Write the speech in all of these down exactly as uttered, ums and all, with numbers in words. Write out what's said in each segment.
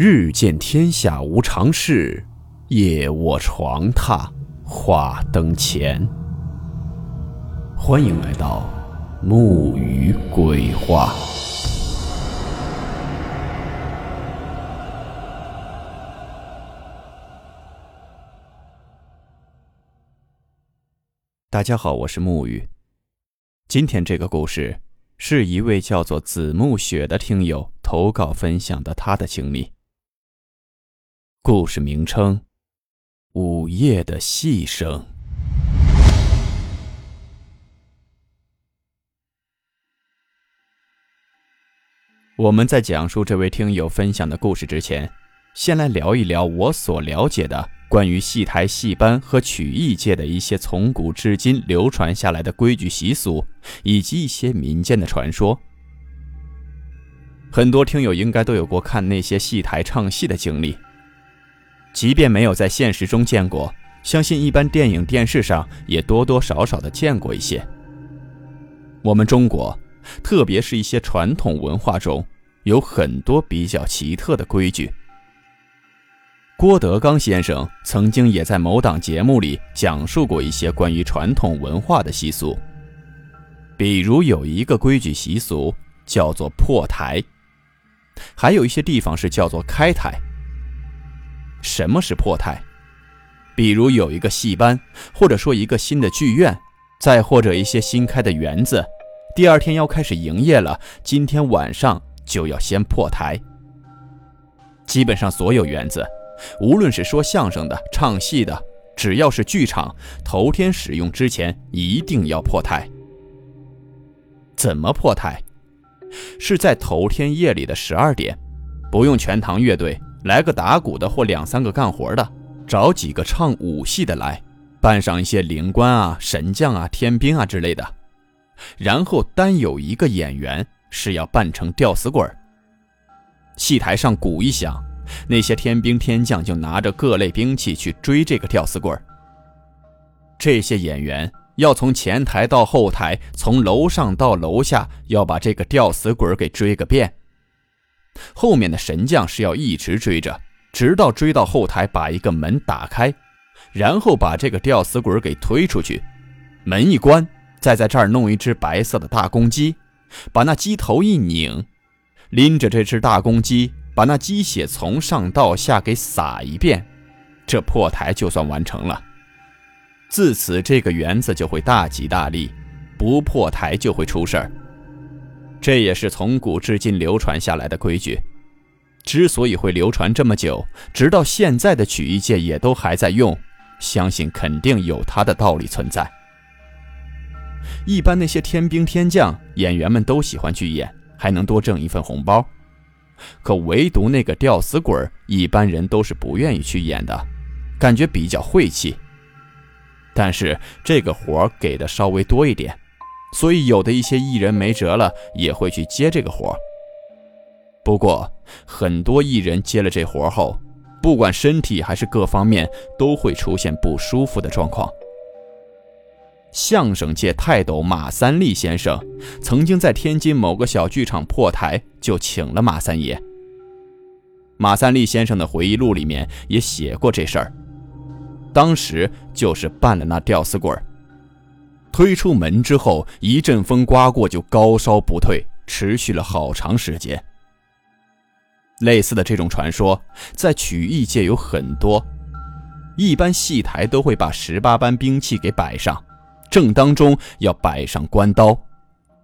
日见天下无常事，夜卧床榻话灯前。欢迎来到木鱼鬼话。大家好，我是木鱼。今天这个故事是一位叫做子木雪的听友投稿分享的他的经历。故事名称：午夜的细声。我们在讲述这位听友分享的故事之前，先来聊一聊我所了解的关于戏台戏班和曲艺界的一些从古至今流传下来的规矩习俗，以及一些民间的传说。很多听友应该都有过看那些戏台唱戏的经历，即便没有在现实中见过，相信一般电影电视上也多多少少的见过一些。我们中国，特别是一些传统文化中，有很多比较奇特的规矩。郭德纲先生曾经也在某档节目里讲述过一些关于传统文化的习俗，比如有一个规矩习俗叫做破台，还有一些地方是叫做开台。什么是破台？比如有一个戏班，或者说一个新的剧院，再或者一些新开的园子，第二天要开始营业了，今天晚上就要先破台。基本上所有园子，无论是说相声的、唱戏的，只要是剧场，头天使用之前一定要破台。怎么破台？是在头天夜里的十二点，不用全堂乐队，来个打鼓的或两三个干活的，找几个唱武戏的来，扮上一些灵官啊、神将啊、天兵啊之类的，然后单有一个演员是要扮成吊死鬼。戏台上鼓一响，那些天兵天将就拿着各类兵器去追这个吊死鬼。这些演员要从前台到后台，从楼上到楼下，要把这个吊死鬼给追个遍。后面的神将是要一直追着，直到追到后台，把一个门打开，然后把这个吊死鬼给推出去，门一关，再在这儿弄一只白色的大公鸡，把那鸡头一拧，拎着这只大公鸡，把那鸡血从上到下给撒一遍，这破台就算完成了。自此这个园子就会大吉大利，不破台就会出事儿。这也是从古至今流传下来的规矩。之所以会流传这么久，直到现在的曲艺界也都还在用，相信肯定有它的道理存在。一般那些天兵天将，演员们都喜欢去演，还能多挣一份红包。可唯独那个吊死鬼，一般人都是不愿意去演的，感觉比较晦气。但是这个活给的稍微多一点，所以有的一些艺人没辙了，也会去接这个活。不过很多艺人接了这活后，不管身体还是各方面都会出现不舒服的状况。相声界泰斗马三立先生曾经在天津某个小剧场破台，就请了马三爷。马三立先生的回忆录里面也写过这事儿，当时就是扮了那吊死鬼，推出门之后，一阵风刮过，就高烧不退，持续了好长时间。类似的这种传说在曲艺界有很多，一般戏台都会把十八般兵器给摆上，正当中要摆上关刀，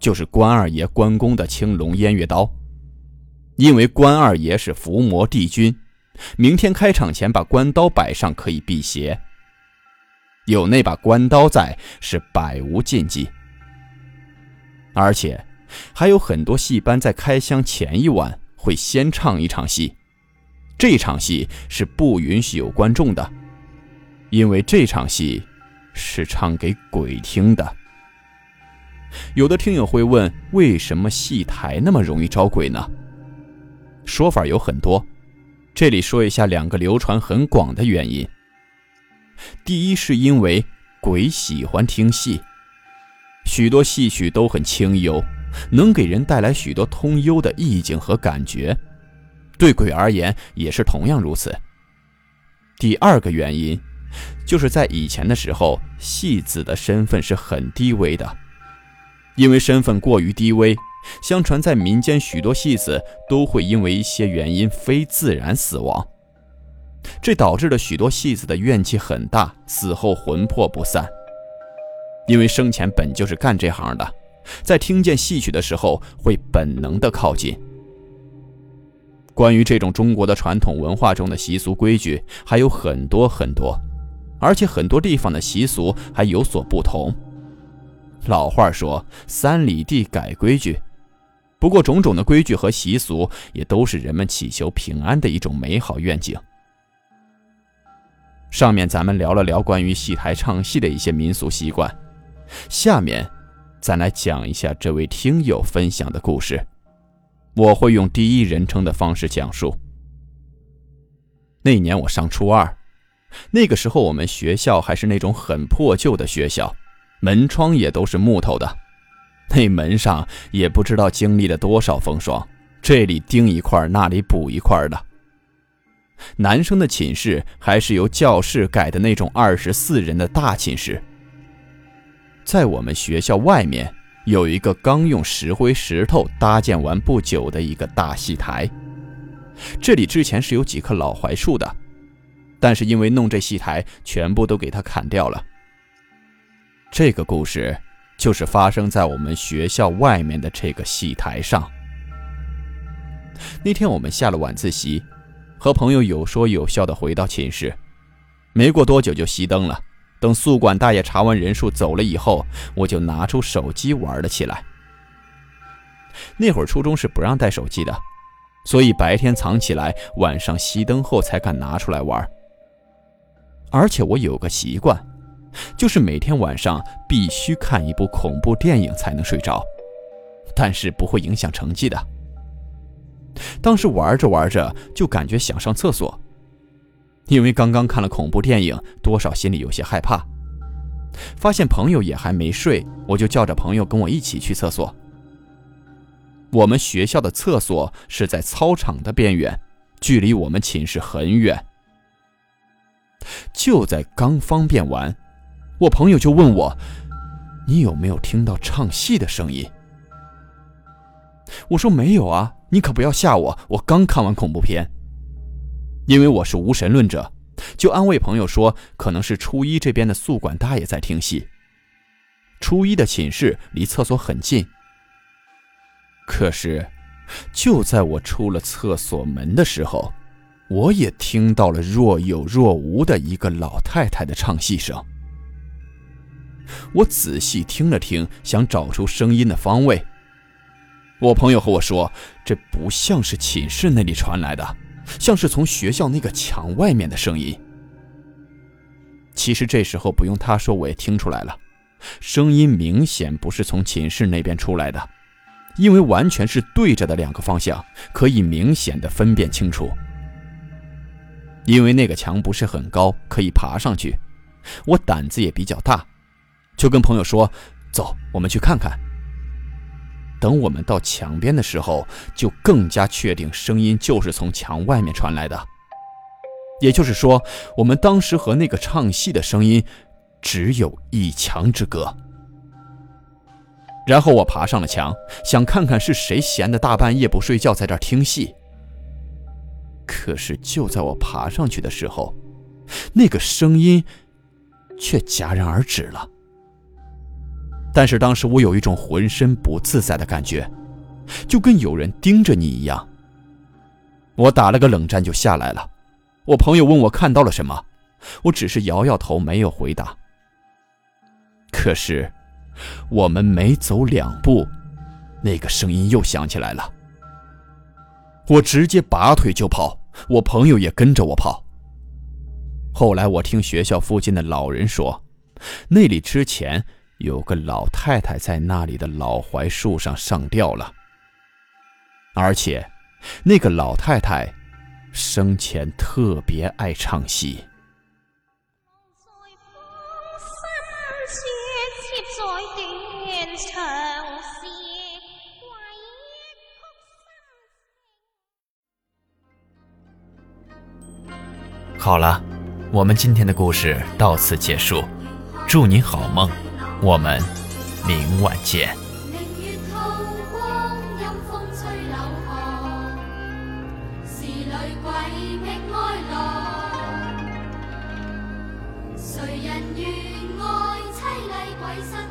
就是关二爷关公的青龙偃月刀。因为关二爷是伏魔帝君，明天开场前把关刀摆上可以辟邪，有那把关刀在，是百无禁忌。而且还有很多戏班在开箱前一晚会先唱一场戏，这场戏是不允许有观众的，因为这场戏是唱给鬼听的。有的听友会问，为什么戏台那么容易招鬼呢？说法有很多，这里说一下两个流传很广的原因。第一是因为鬼喜欢听戏，许多戏曲都很清幽，能给人带来许多通幽的意境和感觉，对鬼而言也是同样如此。第二个原因就是在以前的时候，戏子的身份是很低微的，因为身份过于低微，相传在民间许多戏子都会因为一些原因非自然死亡，这导致了许多戏子的怨气很大，死后魂魄不散。因为生前本就是干这行的，在听见戏曲的时候会本能的靠近。关于这种中国的传统文化中的习俗规矩还有很多很多，而且很多地方的习俗还有所不同。老话说三里地改规矩，不过种种的规矩和习俗也都是人们祈求平安的一种美好愿景。上面咱们聊了聊关于戏台唱戏的一些民俗习惯，下面咱来讲一下这位听友分享的故事，我会用第一人称的方式讲述。那年我上初二，那个时候我们学校还是那种很破旧的学校，门窗也都是木头的，那门上也不知道经历了多少风霜，这里钉一块那里补一块的。男生的寝室还是由教室改的那种二十四人的大寝室。在我们学校外面有一个刚用石灰石头搭建完不久的一个大戏台，这里之前是有几棵老槐树的，但是因为弄这戏台全部都给它砍掉了。这个故事就是发生在我们学校外面的这个戏台上。那天我们下了晚自习，和朋友有说有笑地回到寝室，没过多久就熄灯了。等宿管大爷查完人数走了以后，我就拿出手机玩了起来。那会儿初中是不让带手机的，所以白天藏起来，晚上熄灯后才敢拿出来玩。而且我有个习惯，就是每天晚上必须看一部恐怖电影才能睡着，但是不会影响成绩的。当时玩着玩着就感觉想上厕所，因为刚刚看了恐怖电影，多少心里有些害怕。发现朋友也还没睡，我就叫着朋友跟我一起去厕所。我们学校的厕所是在操场的边缘，距离我们寝室很远。就在刚方便完，我朋友就问我：“你有没有听到唱戏的声音？”我说：“没有啊，你可不要吓我，我刚看完恐怖片。”因为我是无神论者，就安慰朋友说可能是初一这边的宿管大爷在听戏。初一的寝室离厕所很近，可是就在我出了厕所门的时候，我也听到了若有若无的一个老太太的唱戏声。我仔细听了听，想找出声音的方位。我朋友和我说，这不像是寝室那里传来的，像是从学校那个墙外面的声音。其实这时候不用他说我也听出来了，声音明显不是从寝室那边出来的，因为完全是对着的两个方向，可以明显的分辨清楚。因为那个墙不是很高，可以爬上去，我胆子也比较大，就跟朋友说，走，我们去看看。等我们到墙边的时候，就更加确定声音就是从墙外面传来的。也就是说，我们当时和那个唱戏的声音只有一墙之隔。然后我爬上了墙，想看看是谁闲得大半夜不睡觉在这儿听戏。可是就在我爬上去的时候，那个声音却戛然而止了。但是当时我有一种浑身不自在的感觉，就跟有人盯着你一样。我打了个冷战就下来了。我朋友问我看到了什么，我只是摇摇头没有回答。可是我们没走两步，那个声音又响起来了。我直接拔腿就跑，我朋友也跟着我跑。后来我听学校附近的老人说，那里之前有个老太太在那里的老槐树上上吊了，而且那个老太太生前特别爱唱戏。好了，我们今天的故事到此结束，祝你好梦，我们明晚见。谁人愿爱凄厉鬼身？